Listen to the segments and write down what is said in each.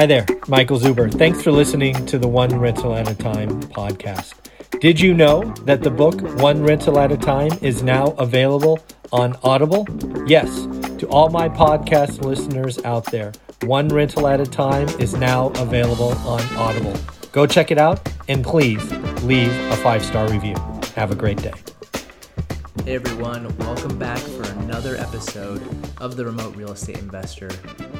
Hi there, Michael Zuber. Thanks for listening to the One Rental at a Time podcast. Did you know that the book One Rental at a Time is now available on Audible? Yes, to all my podcast listeners out there, One Rental at a Time is now available on Audible. Go check it out and please leave a 5-star review. Have a great day. Hey everyone, welcome back for another episode of The Remote Real Estate Investor.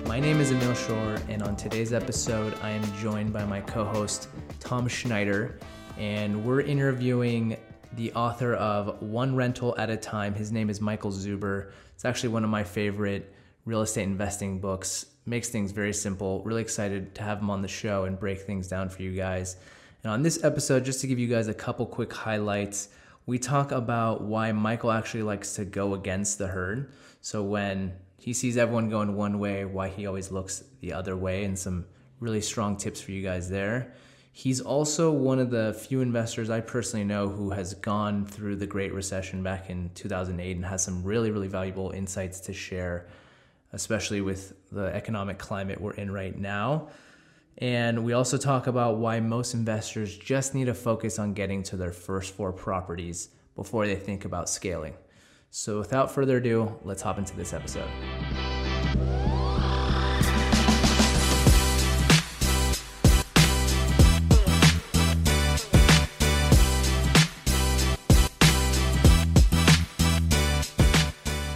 My name is Emil Shore, and on today's episode, I am joined by my co-host, Tom Schneider, and we're interviewing the author of One Rental at a Time. His name is Michael Zuber. It's actually one of my favorite real estate investing books. Makes things very simple. Really excited to have him on the show and break things down for you guys. And on this episode, just to give you guys a couple quick highlights, we talk about why Michael actually likes to go against the herd. So when he sees everyone going one way, why he always looks the other way, and some really strong tips for you guys there. He's also one of the few investors I personally know who has gone through the Great Recession back in 2008 and has some really, really valuable insights to share, especially with the economic climate we're in right now. And we also talk about why most investors just need to focus on getting to their first 4 properties before they think about scaling. So without further ado, let's hop into this episode.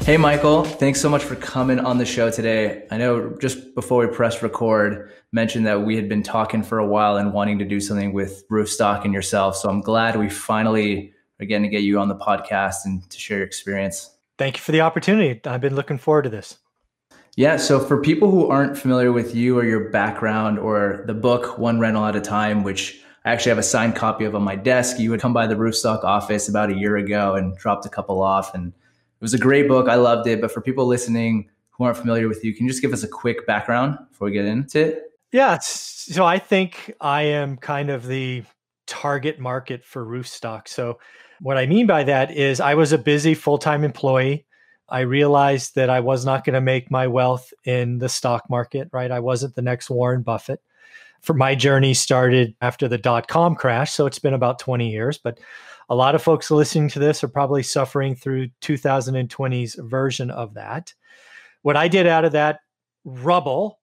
Hey, Michael, thanks so much for coming on the show today. I know just before we pressed record, mentioned that we had been talking for a while and wanting to do something with Roofstock and yourself. So I'm glad we finally again to get you on the podcast and to share your experience. Thank you for the opportunity. I've been looking forward to this. Yeah. So for people who aren't familiar with you or your background or the book, One Rental at a Time, which I actually have a signed copy of on my desk, you had come by the Roofstock office about a year ago and dropped a couple off. And it was a great book. I loved it. But for people listening who aren't familiar with you, can you just give us a quick background before we get into it? Yeah. So I think I am kind of the target market for Roofstock. So what I mean by that is I was a busy full-time employee. I realized that I was not going to make my wealth in the stock market, right? I wasn't the next Warren Buffett. For my journey started after the dot-com crash, so it's been about 20 years. But a lot of folks listening to this are probably suffering through 2020's version of that. What I did out of that rubble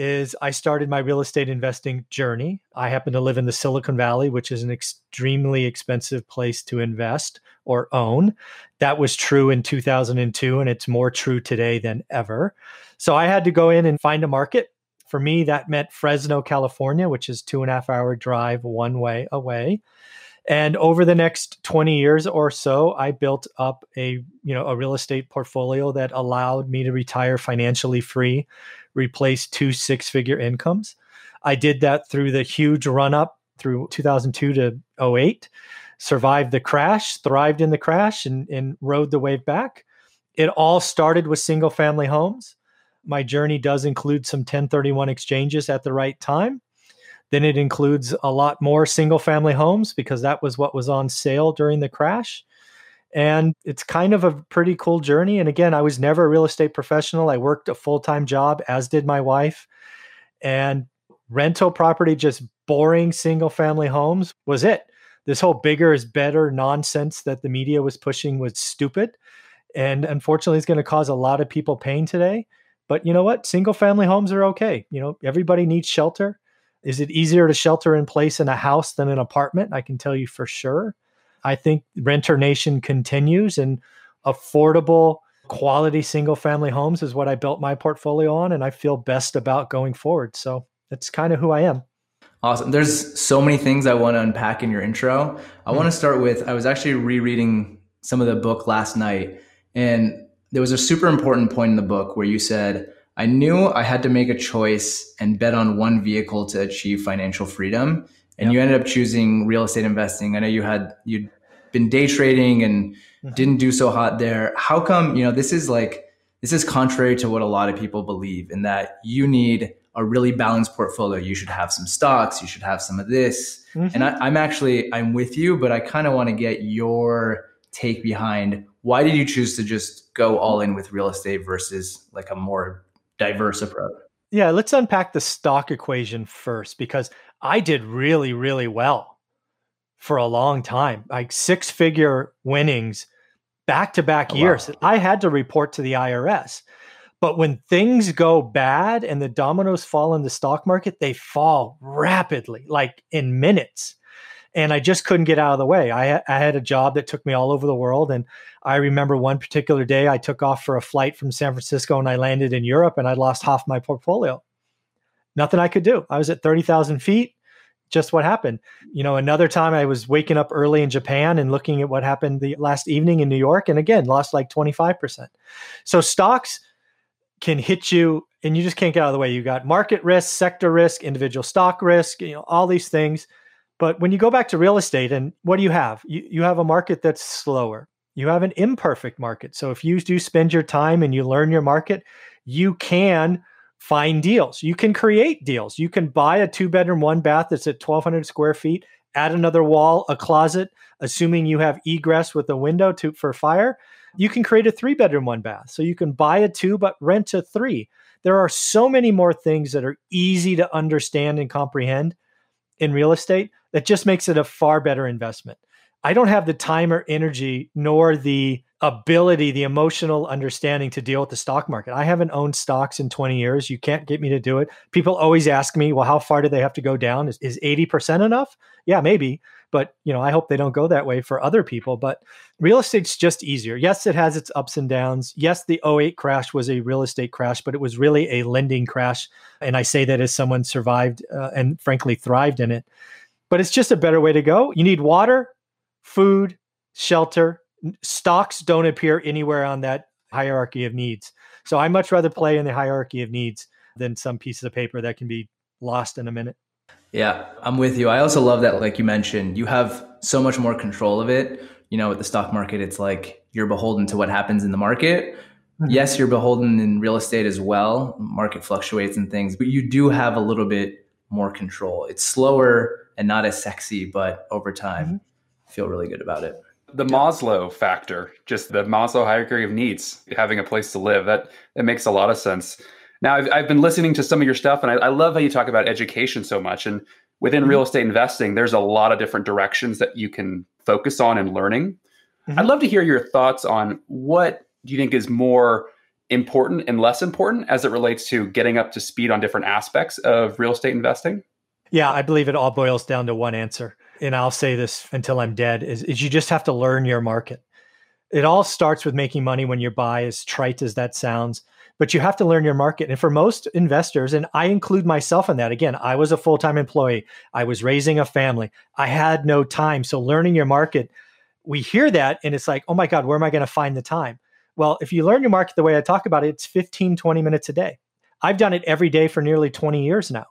is I started my real estate investing journey. I happen to live in the Silicon Valley, which is an extremely expensive place to invest or own. That was true in 2002, and it's more true today than ever. So I had to go in and find a market. For me, that meant Fresno, California, which is 2.5-hour drive one way away. And over the next 20 years or so, I built up a real estate portfolio that allowed me to retire financially free, replace 2 six-figure incomes. I did that through the huge run-up through 2002 to 08, survived the crash, thrived in the crash, and rode the wave back. It all started with single-family homes. My journey does include some 1031 exchanges at the right time. Then it includes a lot more single-family homes because that was what was on sale during the crash. And it's kind of a pretty cool journey. And again, I was never a real estate professional. I worked a full-time job, as did my wife. And rental property, just boring single-family homes, was it. This whole bigger is better nonsense that the media was pushing was stupid. And unfortunately, it's going to cause a lot of people pain today. But you know what? Single-family homes are okay. You know, everybody needs shelter. Is it easier to shelter in place in a house than an apartment? I can tell you for sure. I think Renter Nation continues, and affordable, quality single-family homes is what I built my portfolio on, and I feel best about going forward. So that's kind of who I am. Awesome. There's so many things I want to unpack in your intro. I want to start with, I was actually rereading some of the book last night, and there was a super important point in the book where you said, I knew I had to make a choice and bet on one vehicle to achieve financial freedom. And you ended up choosing real estate investing. I know you'd been day trading and didn't do so hot there. How come, this is contrary to what a lot of people believe, in that you need a really balanced portfolio. You should have some stocks, you should have some of this. And I'm with you, but I kind of want to get your take behind, why did you choose to just go all in with real estate versus like a more diverse approach? Yeah, let's unpack the stock equation first, because I did really, really well for a long time, like six-figure winnings back-to-back years. Wow. I had to report to the IRS. But when things go bad and the dominoes fall in the stock market, they fall rapidly, like in minutes. And I just couldn't get out of the way. I had a job that took me all over the world. And I remember one particular day I took off for a flight from San Francisco and I landed in Europe and I lost half my portfolio. Nothing I could do. I was at 30,000 feet. Just what happened. You know, another time I was waking up early in Japan and looking at what happened the last evening in New York. And again, lost like 25%. So stocks can hit you and you just can't get out of the way. You got market risk, sector risk, individual stock risk, you know, all these things. But when you go back to real estate, and what do you have? You have a market that's slower. You have an imperfect market. So if you do spend your time and you learn your market, you can find deals. You can create deals. You can buy a 2-bedroom, 1-bath that's at 1,200 square feet, add another wall, a closet, assuming you have egress with a window for fire. You can create a 3-bedroom, 1-bath. So you can buy a 2, but rent a 3. There are so many more things that are easy to understand and comprehend in real estate that just makes it a far better investment. I don't have the time or energy, nor the ability, the emotional understanding to deal with the stock market. I haven't owned stocks in 20 years. You can't get me to do it. People always ask me, well, how far do they have to go down? Is 80% enough? Yeah, maybe. But you know, I hope they don't go that way for other people. But real estate's just easier. Yes, it has its ups and downs. Yes, the 2008 crash was a real estate crash, but it was really a lending crash. And I say that as someone survived and frankly thrived in it. But it's just a better way to go. You need water, food, shelter. Stocks don't appear anywhere on that hierarchy of needs. So I much rather play in the hierarchy of needs than some piece of paper that can be lost in a minute. Yeah, I'm with you. I also love that, like you mentioned, you have so much more control of it. You know, with the stock market, it's like you're beholden to what happens in the market. Mm-hmm. Yes, you're beholden in real estate as well. Market fluctuates and things, but you do have a little bit more control. It's slower and not as sexy, but over time, I feel really good about it. The Maslow factor, just the Maslow hierarchy of needs, having a place to live, that makes a lot of sense. Now, I've been listening to some of your stuff, and I love how you talk about education so much. And within real estate investing, there's a lot of different directions that you can focus on and learning. I'd love to hear your thoughts on what you think is more important and less important as it relates to getting up to speed on different aspects of real estate investing. Yeah, I believe it all boils down to one answer. And I'll say this until I'm dead, is you just have to learn your market. It all starts with making money when you buy, as trite as that sounds, but you have to learn your market. And for most investors, and I include myself in that, again, I was a full-time employee. I was raising a family. I had no time. So learning your market, we hear that and it's like, oh my God, where am I going to find the time? Well, if you learn your market the way I talk about it, it's 15, 20 minutes a day. I've done it every day for nearly 20 years now.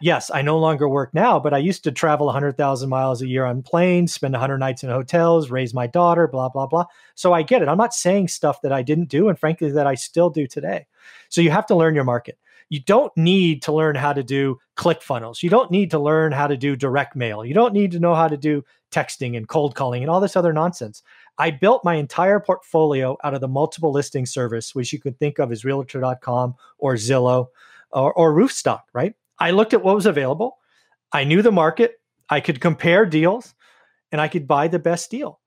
Yes, I no longer work now, but I used to travel 100,000 miles a year on planes, spend 100 nights in hotels, raise my daughter, blah, blah, blah. So I get it. I'm not saying stuff that I didn't do and frankly that I still do today. So you have to learn your market. You don't need to learn how to do ClickFunnels. You don't need to learn how to do direct mail. You don't need to know how to do texting and cold calling and all this other nonsense. I built my entire portfolio out of the multiple listing service, which you could think of as Realtor.com or Zillow or Roofstock, right? I looked at what was available. I knew the market. I could compare deals and I could buy the best deal.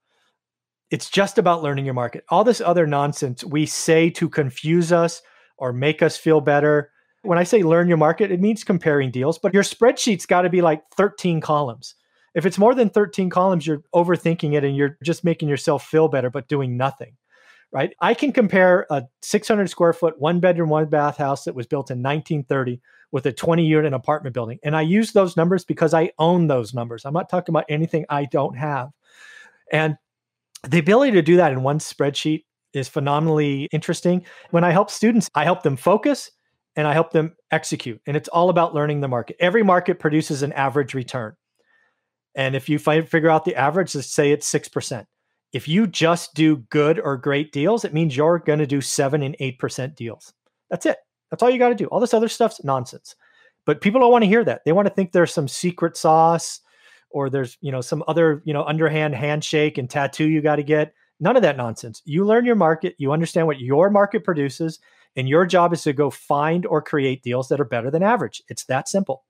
It's just about learning your market. All this other nonsense we say to confuse us or make us feel better. When I say learn your market, it means comparing deals, but your spreadsheet's got to be like 13 columns. If it's more than 13 columns, you're overthinking it and you're just making yourself feel better, but doing nothing, right? I can compare a 600 square foot, 1-bedroom, 1-bath house that was built in 1930 with a 20-unit apartment building. And I use those numbers because I own those numbers. I'm not talking about anything I don't have. And the ability to do that in one spreadsheet is phenomenally interesting. When I help students, I help them focus and I help them execute. And it's all about learning the market. Every market produces an average return. And if you figure out the average, let's say it's 6%. If you just do good or great deals, it means you're going to do 7 and 8% deals. That's it. That's all you got to do. All this other stuff's nonsense. But people don't want to hear that. They want to think there's some secret sauce or there's, you know, some other, you know, underhand handshake and tattoo you got to get. None of that nonsense. You learn your market. You understand what your market produces. And your job is to go find or create deals that are better than average. It's that simple.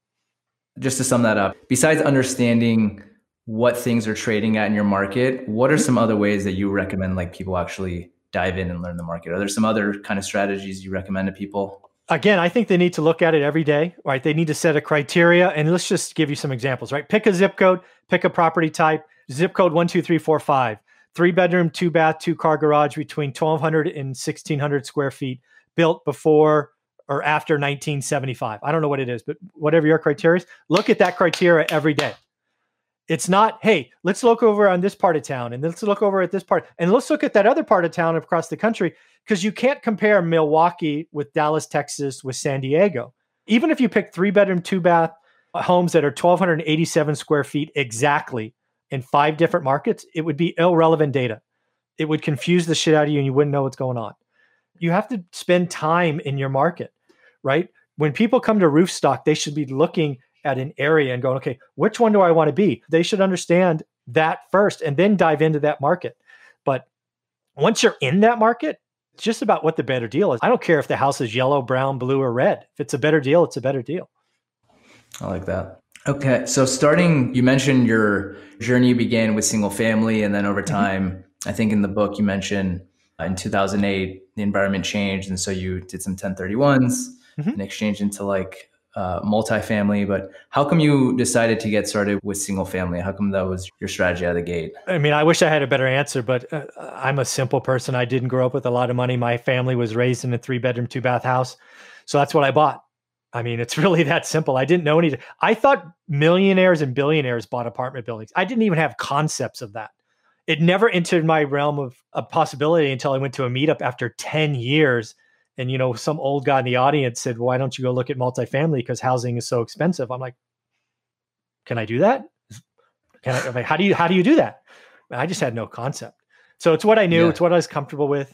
Just to sum that up, besides understanding what things are trading at in your market, what are some other ways that you recommend like people actually dive in and learn the market? Are there some other kind of strategies you recommend to people? Again, I think they need to look at it every day, right? They need to set a criteria. And let's just give you some examples, right? Pick a zip code, pick a property type, zip code 1, 2, 3, 4, 5, 3-bedroom, 2-bath, 2-car garage between 1,200 and 1,600 square feet, built before or after 1975. I don't know what it is, but whatever your criteria is, look at that criteria every day. It's not, hey, let's look over on this part of town and let's look over at this part and let's look at that other part of town across the country, because you can't compare Milwaukee with Dallas, Texas, with San Diego. Even if you pick 3-bedroom, 2-bath homes that are 1,287 square feet exactly in 5 different markets, it would be irrelevant data. It would confuse the shit out of you and you wouldn't know what's going on. You have to spend time in your market, right? When people come to Roofstock, they should be looking at an area and going, okay, which one do I want to be? They should understand that first and then dive into that market. But once you're in that market, it's just about what the better deal is. I don't care if the house is yellow, brown, blue, or red. If it's a better deal, it's a better deal. I like that. Okay. So starting, you mentioned your journey began with single family. And then over time, I think in the book, you mentioned in 2008, the environment changed. And so you did some 1031s and exchanged into like multifamily. But how come you decided to get started with single family? How come that was your strategy out of the gate? I mean, I wish I had a better answer, but I'm a simple person. I didn't grow up with a lot of money. My family was raised in a 3-bedroom, 2-bath house. So that's what I bought. I mean, it's really that simple. I didn't know anything. I thought millionaires and billionaires bought apartment buildings. I didn't even have concepts of that. It never entered my realm of a possibility until I went to a meetup after 10 years. And, you know, some old guy in the audience said, why don't you go look at multifamily? Because housing is so expensive. I'm like, can I do that? I'm like, how do you do that? I just had no concept. So it's what I knew. Yeah. It's what I was comfortable with.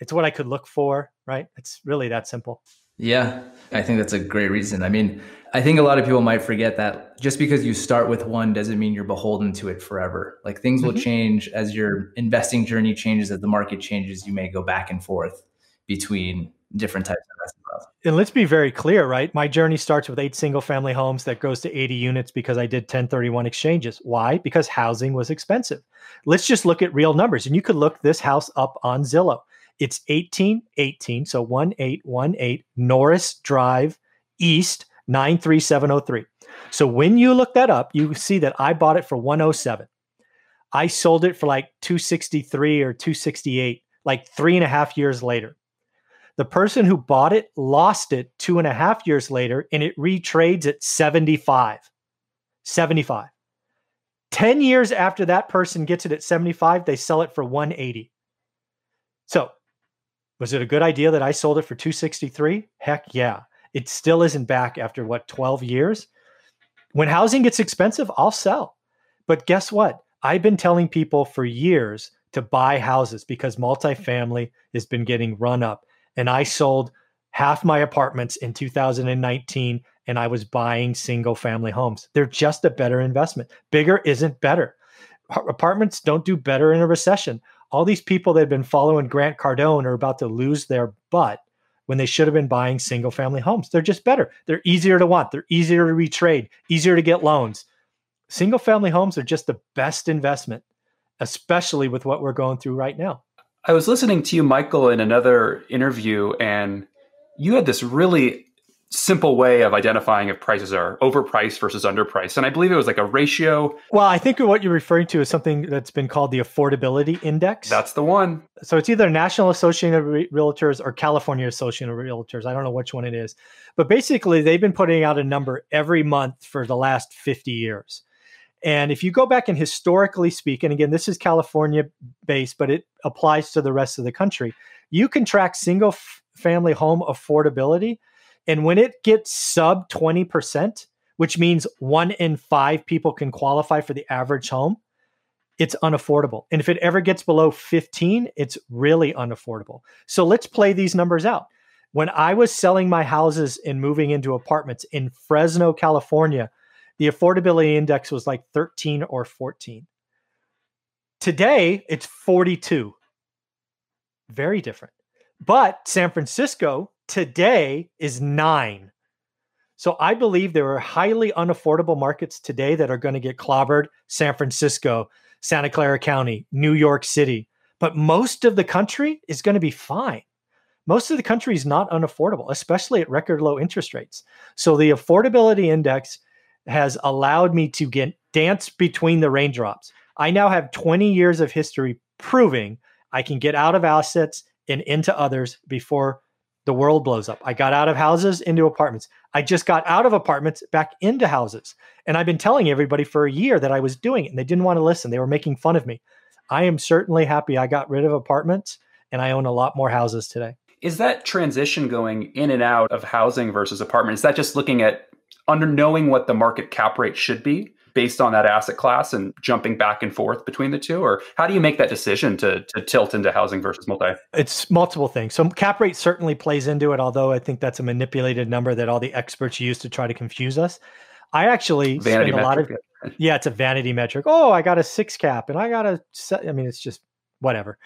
It's what I could look for, right? It's really that simple. Yeah. I think that's a great reason. I mean, I think a lot of people might forget that just because you start with one doesn't mean you're beholden to it forever. Like things will change as your investing journey changes, as the market changes, you may go back and forth between different types of investment. And let's be very clear, right? My journey starts with 8 single family homes that goes to 80 units because I did 1031 exchanges. Why? Because housing was expensive. Let's just look at real numbers. And you could look this house up on Zillow. It's 1818. So 1818 Norris Drive East 93703. So when you look that up, you see that I bought it for 107. I sold it for like 263 or 268, like 3.5 years later. The person who bought it lost it 2.5 years later, and it retrades at 75. 75. 10 years after that person gets it at 75, they sell it for 180. So was it a good idea that I sold it for 263? Heck yeah. It still isn't back after what, 12 years? When housing gets expensive, I'll sell. But guess what? I've been telling people for years to buy houses because multifamily has been getting run up. And I sold half my apartments in 2019 and I was buying single family homes. They're just a better investment. Bigger isn't better. Apartments don't do better in a recession. All these people that have been following Grant Cardone are about to lose their butt when they should have been buying single family homes. They're just better. They're easier to want. They're easier to retrade, easier to get loans. Single family homes are just the best investment, especially with what we're going through right now. I was listening to you, Michael, in another interview, and you had this really simple way of identifying if prices are overpriced versus underpriced. And I believe it was like a ratio. Well, I think what you're referring to is something that's been called the affordability index. That's the one. So it's either National Association of Realtors or California Association of Realtors. I don't know which one it is, but basically they've been putting out a number every month for the last 50 years. And if you go back and historically speak, and again, this is California based, but it applies to the rest of the country. You can track single family home affordability. And when it gets sub 20%, which means 1 in 5 people can qualify for the average home, it's unaffordable. And if it ever gets below 15, it's really unaffordable. So let's play these numbers out. When I was selling my houses and moving into apartments in Fresno, California, the affordability index was like 13 or 14. Today, it's 42. Very different. But San Francisco today is 9. So I believe there are highly unaffordable markets today that are going to get clobbered. San Francisco, Santa Clara County, New York City. But most of the country is going to be fine. Most of the country is not unaffordable, especially at record low interest rates. So the affordability index has allowed me to get dance between the raindrops. I now have 20 years of history proving I can get out of assets and into others before the world blows up. I got out of houses into apartments. I just got out of apartments back into houses. And I've been telling everybody for a year that I was doing it, and they didn't want to listen. They were making fun of me. I am certainly happy I got rid of apartments, and I own a lot more houses today. Is that transition going in and out of housing versus apartment? Is that just looking at knowing what the market cap rate should be based on that asset class and jumping back and forth between the two? Or how do you make that decision to tilt into housing versus multi? It's multiple things. So cap rate certainly plays into it, although I think that's a manipulated number that all the experts use to try to confuse us. I actually spend a lot of, yeah, it's a vanity metric. Oh, I got a 6 cap and I got a, I mean, it's just whatever.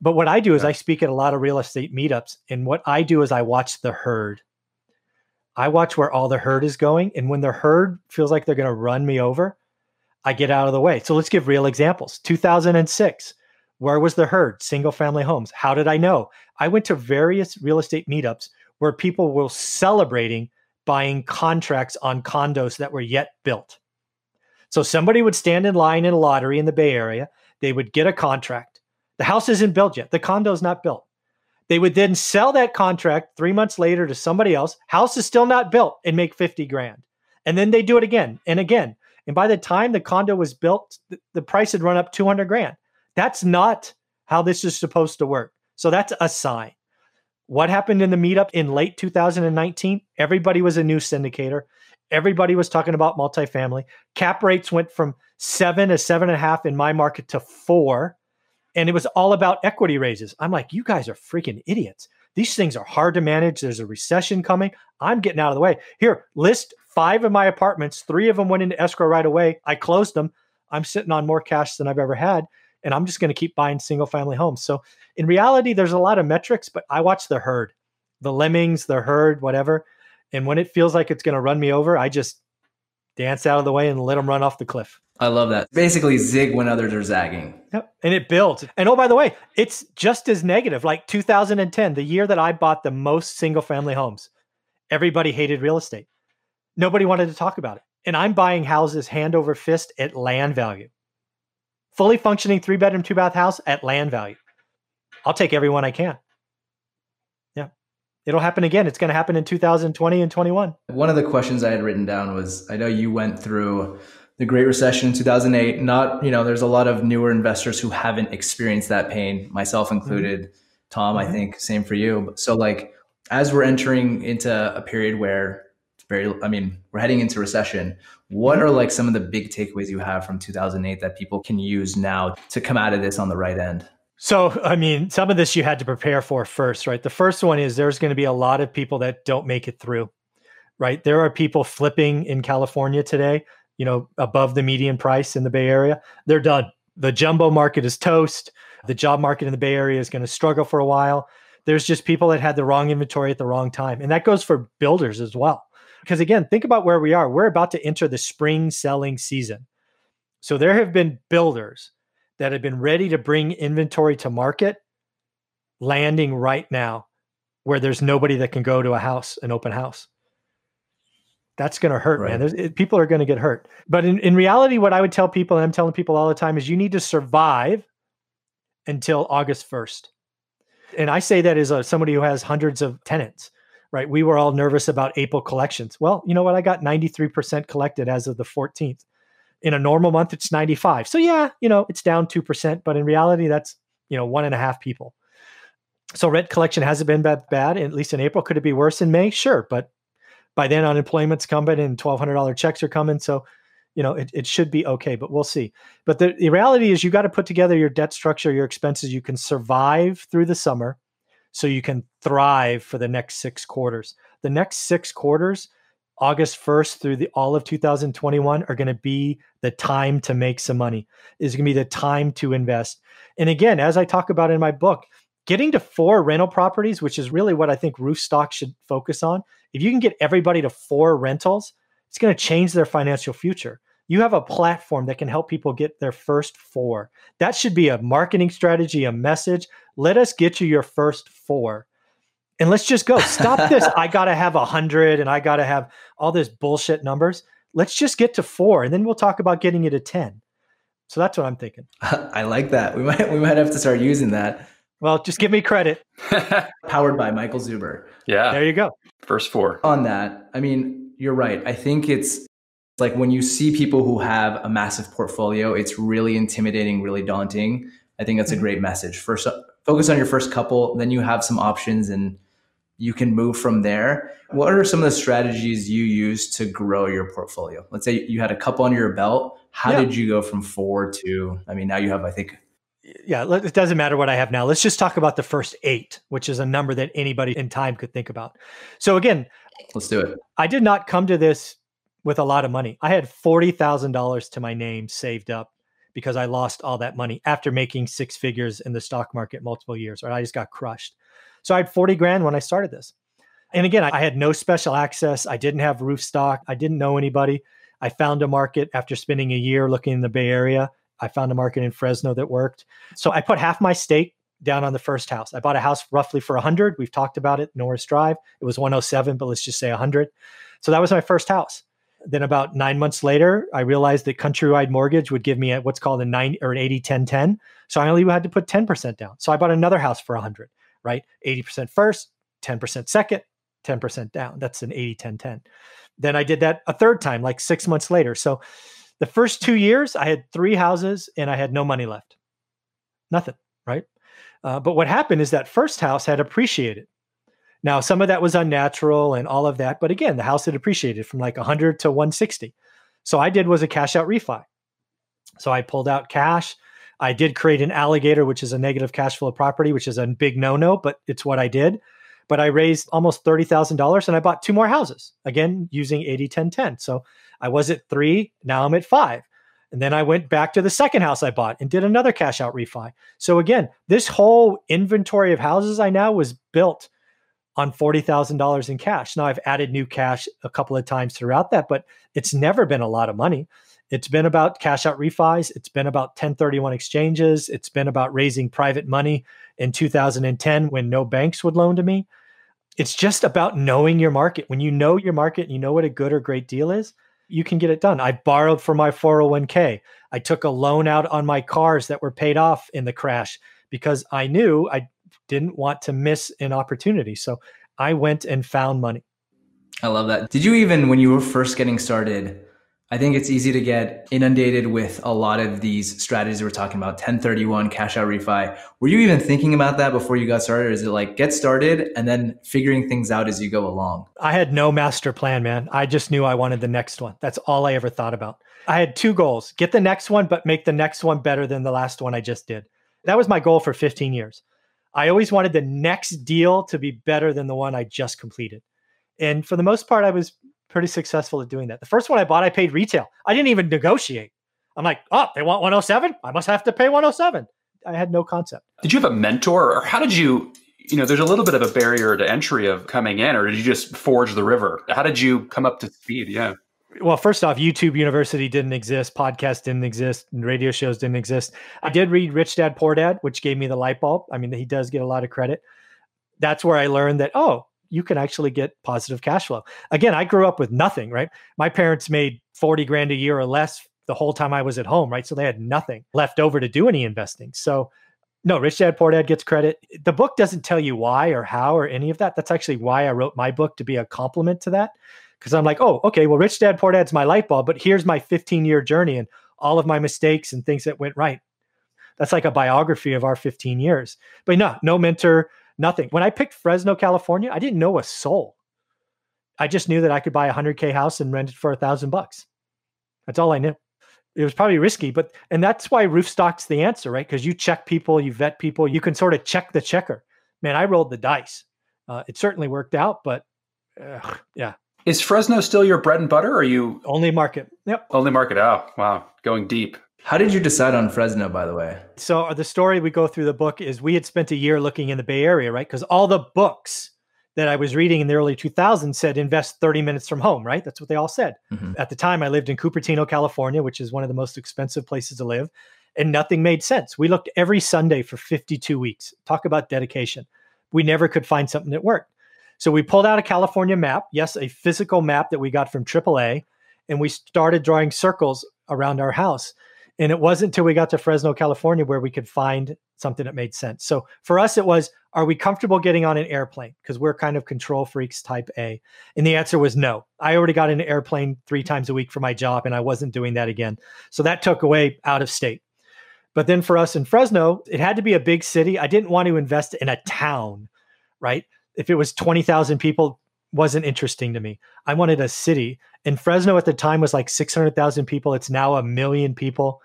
But what I do is I speak at a lot of real estate meetups. And what I do is I watch the herd. I watch where all the herd is going. And when the herd feels like they're going to run me over, I get out of the way. So let's give real examples. 2006, where was the herd? Single family homes. How did I know? I went to various real estate meetups where people were celebrating buying contracts on condos that were yet built. So somebody would stand in line in a lottery in the Bay Area. They would get a contract. The house isn't built yet. The condo's not built. They would then sell that contract 3 months later to somebody else. House is still not built and make $50,000. And then they do it again and again. And by the time the condo was built, the price had run up $200,000. That's not how this is supposed to work. So that's a sign. What happened in the meetup in late 2019? Everybody was a new syndicator. Everybody was talking about multifamily. Cap rates went from 7 to 7.5 in my market to 4. And it was all about equity raises. I'm like, you guys are freaking idiots. These things are hard to manage. There's a recession coming. I'm getting out of the way. Here, list 5 of my apartments. 3 of them went into escrow right away. I closed them. I'm sitting on more cash than I've ever had. And I'm just going to keep buying single family homes. So in reality, there's a lot of metrics, but I watch the herd, the lemmings, the herd, whatever. And when it feels like it's going to run me over, I just dance out of the way and let them run off the cliff. I love that. Basically zig when others are zagging. Yep. And it builds. And oh, by the way, it's just as negative. Like 2010, the year that I bought the most single family homes, everybody hated real estate. Nobody wanted to talk about it. And I'm buying houses hand over fist at land value. Fully functioning 3-bedroom, 2-bath house at land value. I'll take every one I can. It'll happen again. It's going to happen in 2020 and 21. One of the questions I had written down was, I know you went through the Great Recession in 2008. There's a lot of newer investors who haven't experienced that pain, myself included. Mm-hmm. Tom, mm-hmm. I think same for you. So like, as we're entering into a period where it's we're heading into recession, what mm-hmm. are like some of the big takeaways you have from 2008 that people can use now to come out of this on the right end? So, I mean, some of this you had to prepare for first, right? The first one is there's going to be a lot of people that don't make it through, right? There are people flipping in California today, above the median price in the Bay Area. They're done. The jumbo market is toast. The job market in the Bay Area is going to struggle for a while. There's just people that had the wrong inventory at the wrong time. And that goes for builders as well. Because again, think about where we are. We're about to enter the spring selling season. So there have been builders that have been ready to bring inventory to market, landing right now where there's nobody that can go to a house, an open house. That's going to hurt, right, man. People are going to get hurt. But in reality, what I would tell people, and I'm telling people all the time, is you need to survive until August 1st. And I say that as somebody who has hundreds of tenants, right? We were all nervous about April collections. Well, you know what? I got 93% collected as of the 14th. In a normal month, it's 95. So yeah, it's down 2%, but in reality, that's, 1.5 people. So rent collection hasn't been that bad, at least in April. Could it be worse in May? Sure. But by then unemployment's coming and $1,200 checks are coming. So, it should be okay, but we'll see. But the reality is you got to put together your debt structure, your expenses. You can survive through the summer so you can thrive for the next 6 quarters. The next 6 quarters, August 1st through all of 2021, are going to be the time to make some money. It's going to be the time to invest. And again, as I talk about in my book, Getting to 4 rental properties, which is really what I think Roofstock should focus on. If you can get everybody to 4 rentals, it's going to change their financial future. You have a platform that can help people get their first 4. That should be a marketing strategy, a message. Let us get you your first 4. And let's just go. Stop this. I got to have 100 and I got to have all this bullshit numbers. Let's just get to 4. And then we'll talk about getting you to 10. So that's what I'm thinking. I like that. We might have to start using that. Well, just give me credit. Powered by Michael Zuber. Yeah. There you go. First 4. On that, I mean, you're right. I think it's like when you see people who have a massive portfolio, it's really intimidating, really daunting. I think that's a great message. First, focus on your first couple, then you have some options and you can move from there. What are some of the strategies you use to grow your portfolio? Let's say you had a couple under your belt. How did you go from 4 to, I mean, now you have, I think. Yeah, it doesn't matter what I have now. Let's just talk about the first 8, which is a number that anybody in time could think about. So again, let's do it. I did not come to this with a lot of money. I had $40,000 to my name saved up because I lost all that money after making 6 figures in the stock market multiple years, or I just got crushed. So I had 40 grand when I started this. And again, I had no special access. I didn't have Roofstock. I didn't know anybody. I found a market after spending a year looking in the Bay Area. I found a market in Fresno that worked. So I put half my stake down on the first house. I bought a house roughly for 100. We've talked about it, Norris Drive. It was 107, but let's just say 100. So that was my first house. Then about 9 months later, I realized that Countrywide Mortgage would give me a, what's called a 80-10-10. So I only had to put 10% down. So I bought another house for 100, right? 80% first, 10% second, 10% down. That's an 80-10-10. Then I did that a third time, like 6 months later. So the first 2 years, I had 3 houses and I had no money left. Nothing, right? But what happened is that first house had appreciated. Now, some of that was unnatural and all of that. But again, the house had appreciated from like 100 to 160. So I did was a cash out refi. So I pulled out cash. I did create an alligator, which is a negative cash flow property, which is a big no-no, but it's what I did. But I raised almost $30,000 and I bought 2 more houses, again, using 80-10-10. So I was at 3, now I'm at 5. And then I went back to the second house I bought and did another cash out refi. So again, this whole inventory of houses I now was built on $40,000 in cash. Now I've added new cash a couple of times throughout that, but it's never been a lot of money. It's been about cash out refis. It's been about 1031 exchanges. It's been about raising private money in 2010 when no banks would loan to me. It's just about knowing your market. When you know your market and you know what a good or great deal is, you can get it done. I borrowed for my 401k. I took a loan out on my cars that were paid off in the crash because I knew I didn't want to miss an opportunity. So I went and found money. I love that. Did you even, when you were first getting started, I think it's easy to get inundated with a lot of these strategies we're talking about, 1031, cash out refi. Were you even thinking about that before you got started? Or is it like get started and then figuring things out as you go along? I had no master plan, man. I just knew I wanted the next one. That's all I ever thought about. I had 2 goals, get the next one, but make the next one better than the last one I just did. That was my goal for 15 years. I always wanted the next deal to be better than the one I just completed. And for the most part, I was pretty successful at doing that. The first one I bought, I paid retail. I didn't even negotiate. I'm like, oh, they want 107? I must have to pay 107. I had no concept. Did you have a mentor or how did you know, there's a little bit of a barrier to entry of coming in, or did you just forge the river? How did you come up to speed? Yeah. Well, first off, YouTube University didn't exist. Podcasts didn't exist. And radio shows didn't exist. I did read Rich Dad, Poor Dad, which gave me the light bulb. I mean, he does get a lot of credit. That's where I learned that, oh, you can actually get positive cash flow. Again, I grew up with nothing, right? My parents made 40 grand a year or less the whole time I was at home, right? So they had nothing left over to do any investing. So no, Rich Dad, Poor Dad gets credit. The book doesn't tell you why or how or any of that. That's actually why I wrote my book, to be a compliment to that. Because I'm like, oh, okay, well, Rich Dad, Poor Dad's my light bulb, but here's my 15-year journey and all of my mistakes and things that went right. That's like a biography of our 15 years. But no mentor, nothing. When I picked Fresno, California, I didn't know a soul. I just knew that I could buy a $100K house and rent it for $1,000. That's all I knew. It was probably risky, and that's why Roofstock's the answer, right? Because you check people, you vet people, you can sort of check the checker. Man, I rolled the dice. It certainly worked out, but yeah. Is Fresno still your bread and butter? Or are you only market? Yep. Only market. Oh, wow. Going deep. How did you decide on Fresno, by the way? So the story we go through the book is we had spent a year looking in the Bay Area, right? Because all the books that I was reading in the early 2000s said invest 30 minutes from home, right? That's what they all said. Mm-hmm. At the time, I lived in Cupertino, California, which is one of the most expensive places to live, and nothing made sense. We looked every Sunday for 52 weeks. Talk about dedication. We never could find something that worked. So we pulled out a California map, yes, a physical map that we got from AAA, and we started drawing circles around our house. And it wasn't until we got to Fresno, California, where we could find something that made sense. So for us, it was, are we comfortable getting on an airplane? Because we're kind of control freaks type A. And the answer was no. I already got in an airplane 3 times a week for my job, and I wasn't doing that again. So that took away out of state. But then for us in Fresno, it had to be a big city. I didn't want to invest in a town, right? If it was 20,000 people, wasn't interesting to me. I wanted a city. And Fresno at the time was like 600,000 people. It's now 1 million people.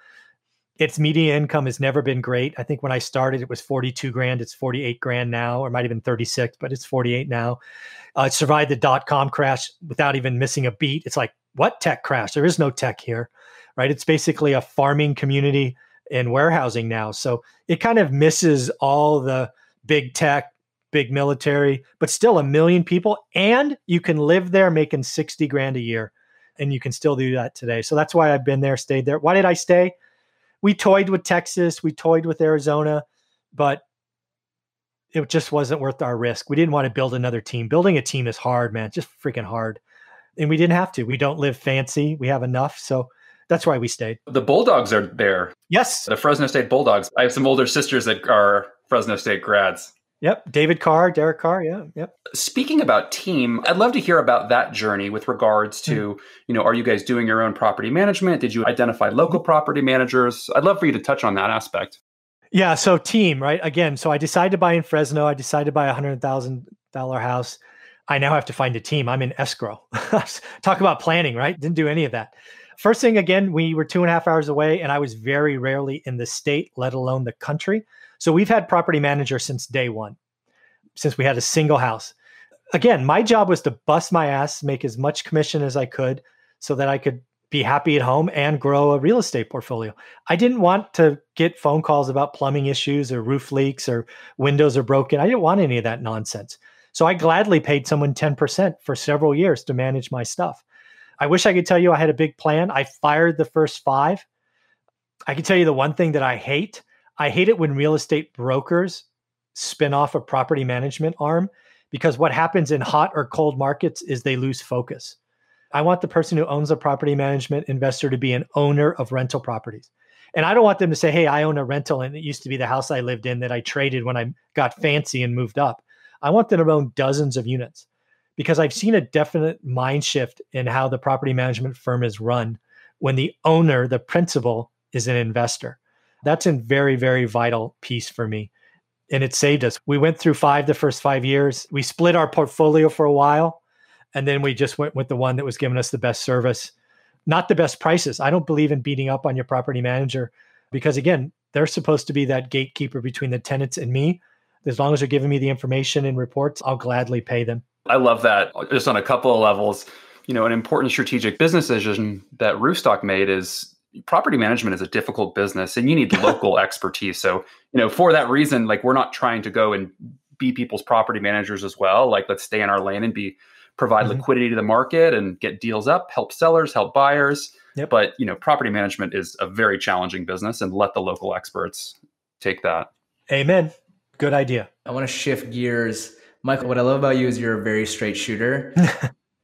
Its median income has never been great. I think when I started, it was 42 grand. It's 48 grand now, or it might have been 36, but it's 48 now. It survived the dot-com crash without even missing a beat. It's like, what tech crash? There is no tech here, right? It's basically a farming community and warehousing now. So it kind of misses all the big tech, big military, but still 1 million people. And you can live there making 60 grand a year. And you can still do that today. So that's why I've been there, stayed there. Why did I stay? We toyed with Texas. We toyed with Arizona, but it just wasn't worth our risk. We didn't want to build another team. Building a team is hard, man, just freaking hard. And we didn't have to. We don't live fancy. We have enough. So that's why we stayed. The Bulldogs are there. Yes. The Fresno State Bulldogs. I have some older sisters that are Fresno State grads. Yep. David Carr, Derek Carr. Yeah. Yep. Speaking about team, I'd love to hear about that journey with regards to, you know, are you guys doing your own property management? Did you identify local property managers? I'd love for you to touch on that aspect. Yeah. So team, right? Again, so I decided to buy in Fresno. I decided to buy a $100,000 house. I now have to find a team. I'm in escrow. Talk about planning, right? Didn't do any of that. First thing, again, we were 2.5 hours away and I was very rarely in the state, let alone the country. So we've had property manager since day one, since we had a single house. Again, my job was to bust my ass, make as much commission as I could so that I could be happy at home and grow a real estate portfolio. I didn't want to get phone calls about plumbing issues or roof leaks or windows are broken. I didn't want any of that nonsense. So I gladly paid someone 10% for several years to manage my stuff. I wish I could tell you I had a big plan. I fired the first 5. I can tell you the one thing that I hate. I hate it when real estate brokers spin off a property management arm, because what happens in hot or cold markets is they lose focus. I want the person who owns a property management investor to be an owner of rental properties. And I don't want them to say, hey, I own a rental and it used to be the house I lived in that I traded when I got fancy and moved up. I want them to own dozens of units, because I've seen a definite mind shift in how the property management firm is run when the owner, the principal, is an investor. That's a very, very vital piece for me. And it saved us. We went through 5 the first 5 years. We split our portfolio for a while. And then we just went with the one that was giving us the best service, not the best prices. I don't believe in beating up on your property manager, because again, they're supposed to be that gatekeeper between the tenants and me. As long as they're giving me the information and reports, I'll gladly pay them. I love that. Just on a couple of levels, you know, an important strategic business decision that Roofstock made is property management is a difficult business and you need local expertise. So, you know, for that reason, like we're not trying to go and be people's property managers as well. Like let's stay in our lane and provide liquidity to the market and get deals up, help sellers, help buyers. Yep. But, you know, property management is a very challenging business, and let the local experts take that. Amen. Good idea. I want to shift gears. Michael, what I love about you is you're a very straight shooter.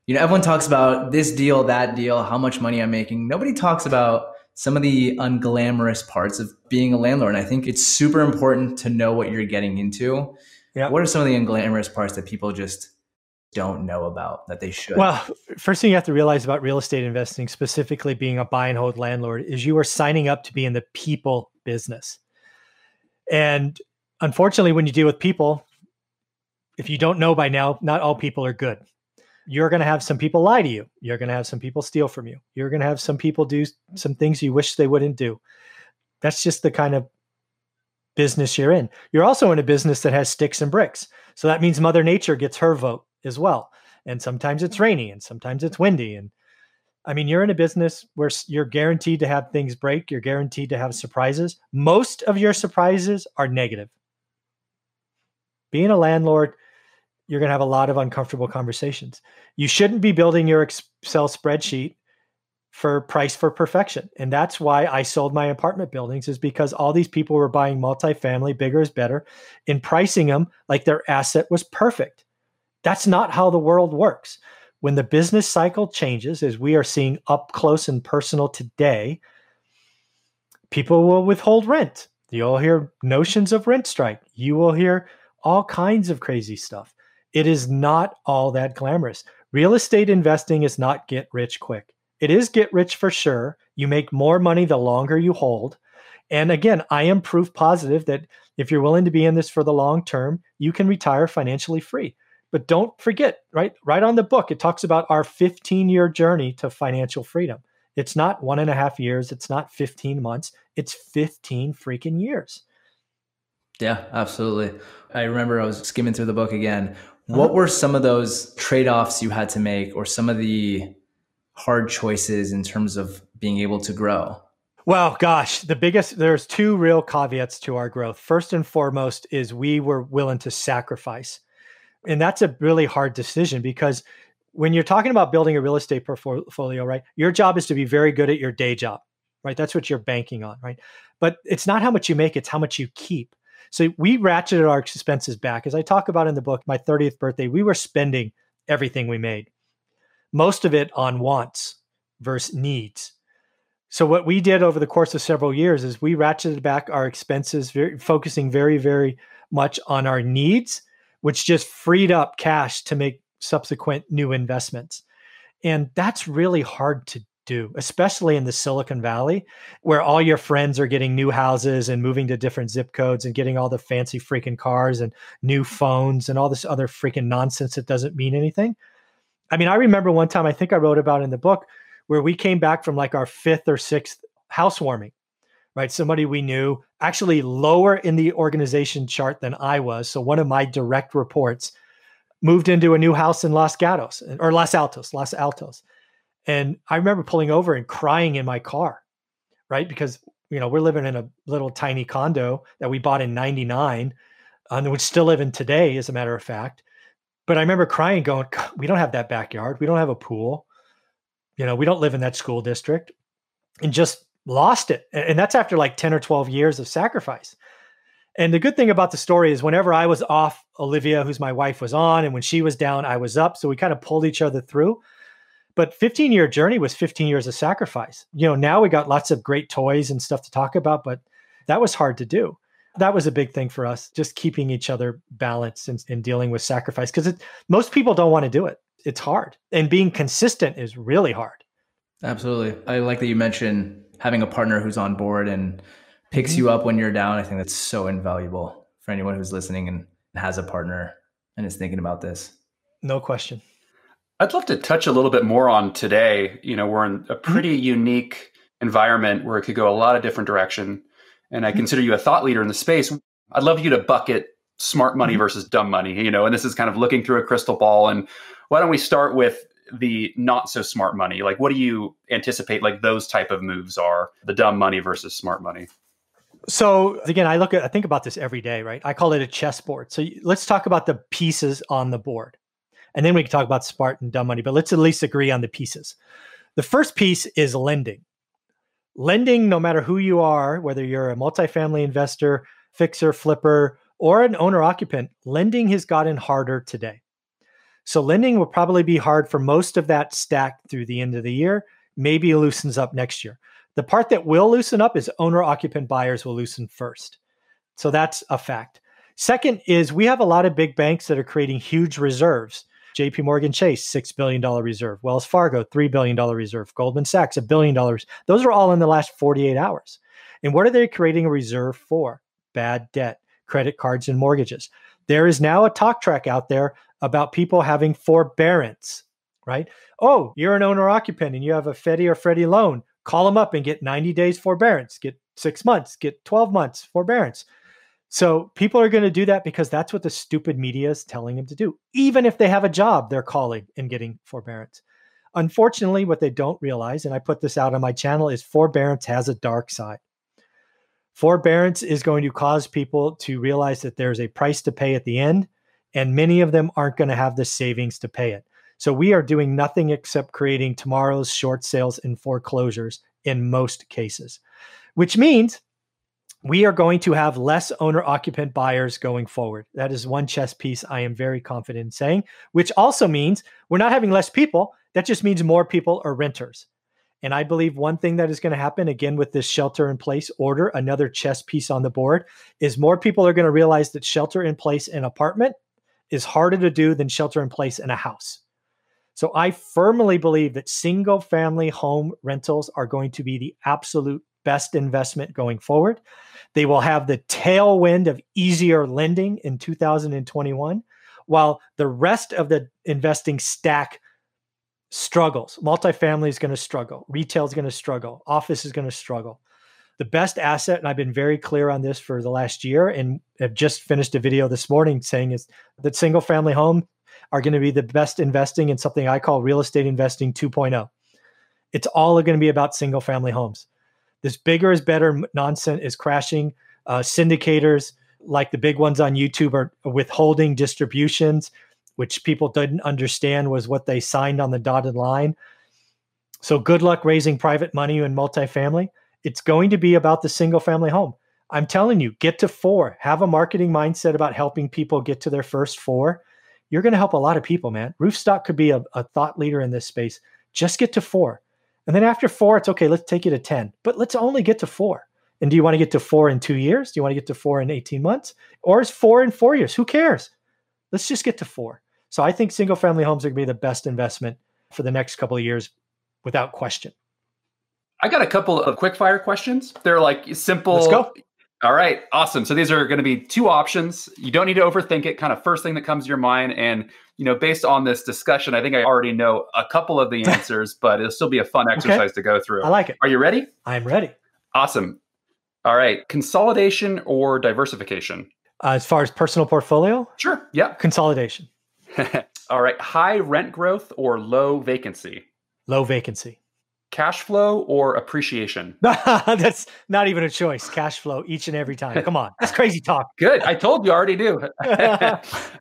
You know, everyone talks about this deal, that deal, how much money I'm making. Nobody talks about some of the unglamorous parts of being a landlord. And I think it's super important to know what you're getting into. Yeah. What are some of the unglamorous parts that people just don't know about that they should? Well, first thing you have to realize about real estate investing, specifically being a buy and hold landlord, is you are signing up to be in the people business. And unfortunately, when you deal with people, if you don't know by now, not all people are good. You're going to have some people lie to you. You're going to have some people steal from you. You're going to have some people do some things you wish they wouldn't do. That's just the kind of business you're in. You're also in a business that has sticks and bricks. So that means Mother Nature gets her vote as well. And sometimes it's rainy and sometimes it's windy. And I mean, you're in a business where you're guaranteed to have things break. You're guaranteed to have surprises. Most of your surprises are negative. Being a landlord, you're going to have a lot of uncomfortable conversations. You shouldn't be building your Excel spreadsheet for price for perfection. And that's why I sold my apartment buildings, is because all these people were buying multifamily, bigger is better, and pricing them like their asset was perfect. That's not how the world works. When the business cycle changes, as we are seeing up close and personal today, people will withhold rent. You'll hear notions of rent strike. You will hear all kinds of crazy stuff. It is not all that glamorous. Real estate investing is not get rich quick. It is get rich for sure. You make more money the longer you hold. And again, I am proof positive that if you're willing to be in this for the long term, you can retire financially free. But don't forget, right on the book, it talks about our 15-year journey to financial freedom. It's not 1.5 years. It's not 15 months. It's 15 freaking years. Yeah, absolutely. I remember I was skimming through the book again. What were some of those trade-offs you had to make, or some of the hard choices in terms of being able to grow? Well, gosh, there's two real caveats to our growth. First and foremost is we were willing to sacrifice. And that's a really hard decision, because when you're talking about building a real estate portfolio, right, your job is to be very good at your day job, right? That's what you're banking on, right? But it's not how much you make, it's how much you keep. So we ratcheted our expenses back. As I talk about in the book, my 30th birthday, we were spending everything we made, most of it on wants versus needs. So what we did over the course of several years is we ratcheted back our expenses, focusing very, very much on our needs, which just freed up cash to make subsequent new investments. And that's really hard to do, especially in the Silicon Valley, where all your friends are getting new houses and moving to different zip codes and getting all the fancy freaking cars and new phones and all this other freaking nonsense that doesn't mean anything. I mean, I remember one time, I think I wrote about in the book, where we came back from like our 5th or 6th housewarming, right? Somebody we knew, actually lower in the organization chart than I was. So one of my direct reports moved into a new house in Los Altos. And I remember pulling over and crying in my car, right? Because, you know, we're living in a little tiny condo that we bought in 99 and we still live in today, as a matter of fact. But I remember crying, going, we don't have that backyard. We don't have a pool. You know, we don't live in that school district, and just lost it. And that's after like 10 or 12 years of sacrifice. And the good thing about the story is whenever I was off, Olivia, who's my wife, was on. And when she was down, I was up. So we kind of pulled each other through. But 15-year journey was 15 years of sacrifice. You know, now we got lots of great toys and stuff to talk about, but that was hard to do. That was a big thing for us, just keeping each other balanced and dealing with sacrifice, because most people don't want to do it. It's hard. And being consistent is really hard. Absolutely. I like that you mentioned having a partner who's on board and picks you up when you're down. I think that's so invaluable for anyone who's listening and has a partner and is thinking about this. No question. I'd love to touch a little bit more on today. You know, we're in a pretty unique environment where it could go a lot of different direction. And I consider you a thought leader in the space. I'd love you to bucket smart money versus dumb money, you know, and this is kind of looking through a crystal ball. And why don't we start with the not so smart money? Like, what do you anticipate like those type of moves are, the dumb money versus smart money? So again, I think about this every day, right? I call it a chessboard. So let's talk about the pieces on the board, and then we can talk about smart and dumb money, but let's at least agree on the pieces. The first piece is lending. Lending, no matter who you are, whether you're a multifamily investor, fixer, flipper, or an owner-occupant, lending has gotten harder today. So lending will probably be hard for most of that stack through the end of the year. Maybe it loosens up next year. The part that will loosen up is owner-occupant buyers will loosen first. So that's a fact. Second is we have a lot of big banks that are creating huge reserves. JPMorgan Chase, $6 billion reserve. Wells Fargo, $3 billion reserve. Goldman Sachs, $1 billion. Those are all in the last 48 hours. And what are they creating a reserve for? Bad debt, credit cards, and mortgages. There is now a talk track out there about people having forbearance, right? Oh, you're an owner-occupant and you have a Fannie or Freddie loan. Call them up and get 90 days forbearance, get 6 months, get 12 months forbearance. So people are going to do that because that's what the stupid media is telling them to do. Even if they have a job, they're calling and getting forbearance. Unfortunately, what they don't realize, and I put this out on my channel, is forbearance has a dark side. Forbearance is going to cause people to realize that there's a price to pay at the end, and many of them aren't going to have the savings to pay it. So we are doing nothing except creating tomorrow's short sales and foreclosures in most cases, which means we are going to have less owner-occupant buyers going forward. That is one chess piece I am very confident in saying, which also means we're not having less people. That just means more people are renters. And I believe one thing that is going to happen, again, with this shelter-in-place order, another chess piece on the board, is more people are going to realize that shelter-in-place in an apartment is harder to do than shelter-in-place in a house. So I firmly believe that single-family home rentals are going to be the absolute best investment going forward. They will have the tailwind of easier lending in 2021, while the rest of the investing stack struggles. Multifamily is going to struggle. Retail is going to struggle. Office is going to struggle. The best asset, and I've been very clear on this for the last year, and I've just finished a video this morning saying, is that single-family home are going to be the best investing in something I call real estate investing 2.0. It's all going to be about single family homes. This bigger is better nonsense is crashing. Syndicators like the big ones on YouTube are withholding distributions, which people didn't understand was what they signed on the dotted line. So good luck raising private money in multifamily. It's going to be about the single family home. I'm telling you, get to four. Have a marketing mindset about helping people get to their first four. You're going to help a lot of people, man. Roofstock could be a thought leader in this space. Just get to four. And then after four, it's okay, let's take you to 10. But let's only get to four. And do you want to get to four in 2 years? Do you want to get to four in 18 months? Or is four in 4 years? Who cares? Let's just get to four. So I think single family homes are going to be the best investment for the next couple of years without question. I got a couple of quick fire questions. They're like simple. Let's go. All right. Awesome. So these are going to be two options. You don't need to overthink it. Kind of first thing that comes to your mind. And, you know, based on this discussion, I think I already know a couple of the answers, but it'll still be a fun exercise to go through. I like it. Are you ready? I'm ready. Awesome. All right. Consolidation or diversification? As far as personal portfolio? Sure. Yeah. Consolidation. All right. High rent growth or low vacancy? Low vacancy. Cash flow or appreciation? That's not even a choice. Cash flow each and every time. Come on. That's crazy talk. Good. I told you I already do.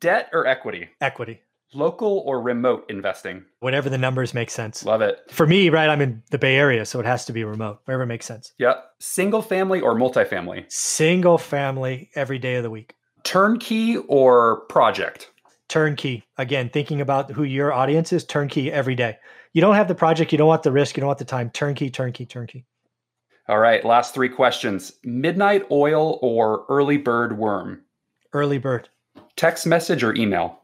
Debt or equity? Equity. Local or remote investing? Whatever the numbers make sense. Love it. For me, right, I'm in the Bay Area, so it has to be remote. Wherever makes sense. Yep. Single family or multifamily? Single family every day of the week. Turnkey or project? Turnkey. Again, thinking about who your audience is, turnkey every day. You don't have the project. You don't want the risk. You don't want the time. Turnkey, turnkey, turnkey. All right. Last three questions. Midnight oil or early bird worm? Early bird. Text message or email?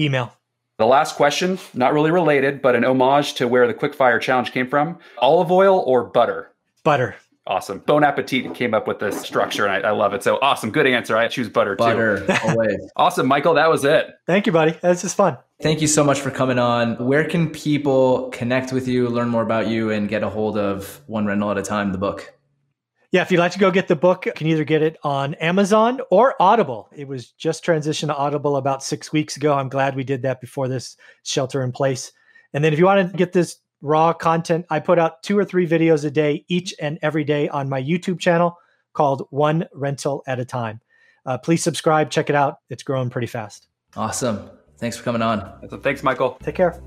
Email. The last question, not really related, but an homage to where the quickfire challenge came from. Olive oil or butter? Butter. Awesome. Bon Appetit came up with this structure, and I love it. So awesome. Good answer. I choose butter, too. Butter. Always. Awesome, Michael. That was it. Thank you, buddy. This is fun. Thank you so much for coming on. Where can people connect with you, learn more about you, and get a hold of One Rental at a Time, the book? Yeah, if you'd like to go get the book, you can either get it on Amazon or Audible. It was just transitioned to Audible about 6 weeks ago. I'm glad we did that before this shelter in place. And then if you want to get this raw content, I put out 2 or 3 videos a day, each and every day on my YouTube channel called One Rental at a Time. Please subscribe, check it out. It's growing pretty fast. Awesome. Thanks for coming on. Thanks, Michael. Take care.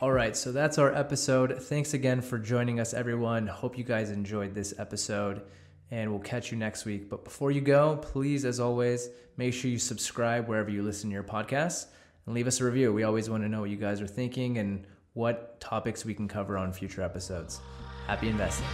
All right, so that's our episode. Thanks again for joining us, everyone. Hope you guys enjoyed this episode, and we'll catch you next week. But before you go, please, as always, make sure you subscribe wherever you listen to your podcasts and leave us a review. We always want to know what you guys are thinking and what topics we can cover on future episodes. Happy investing.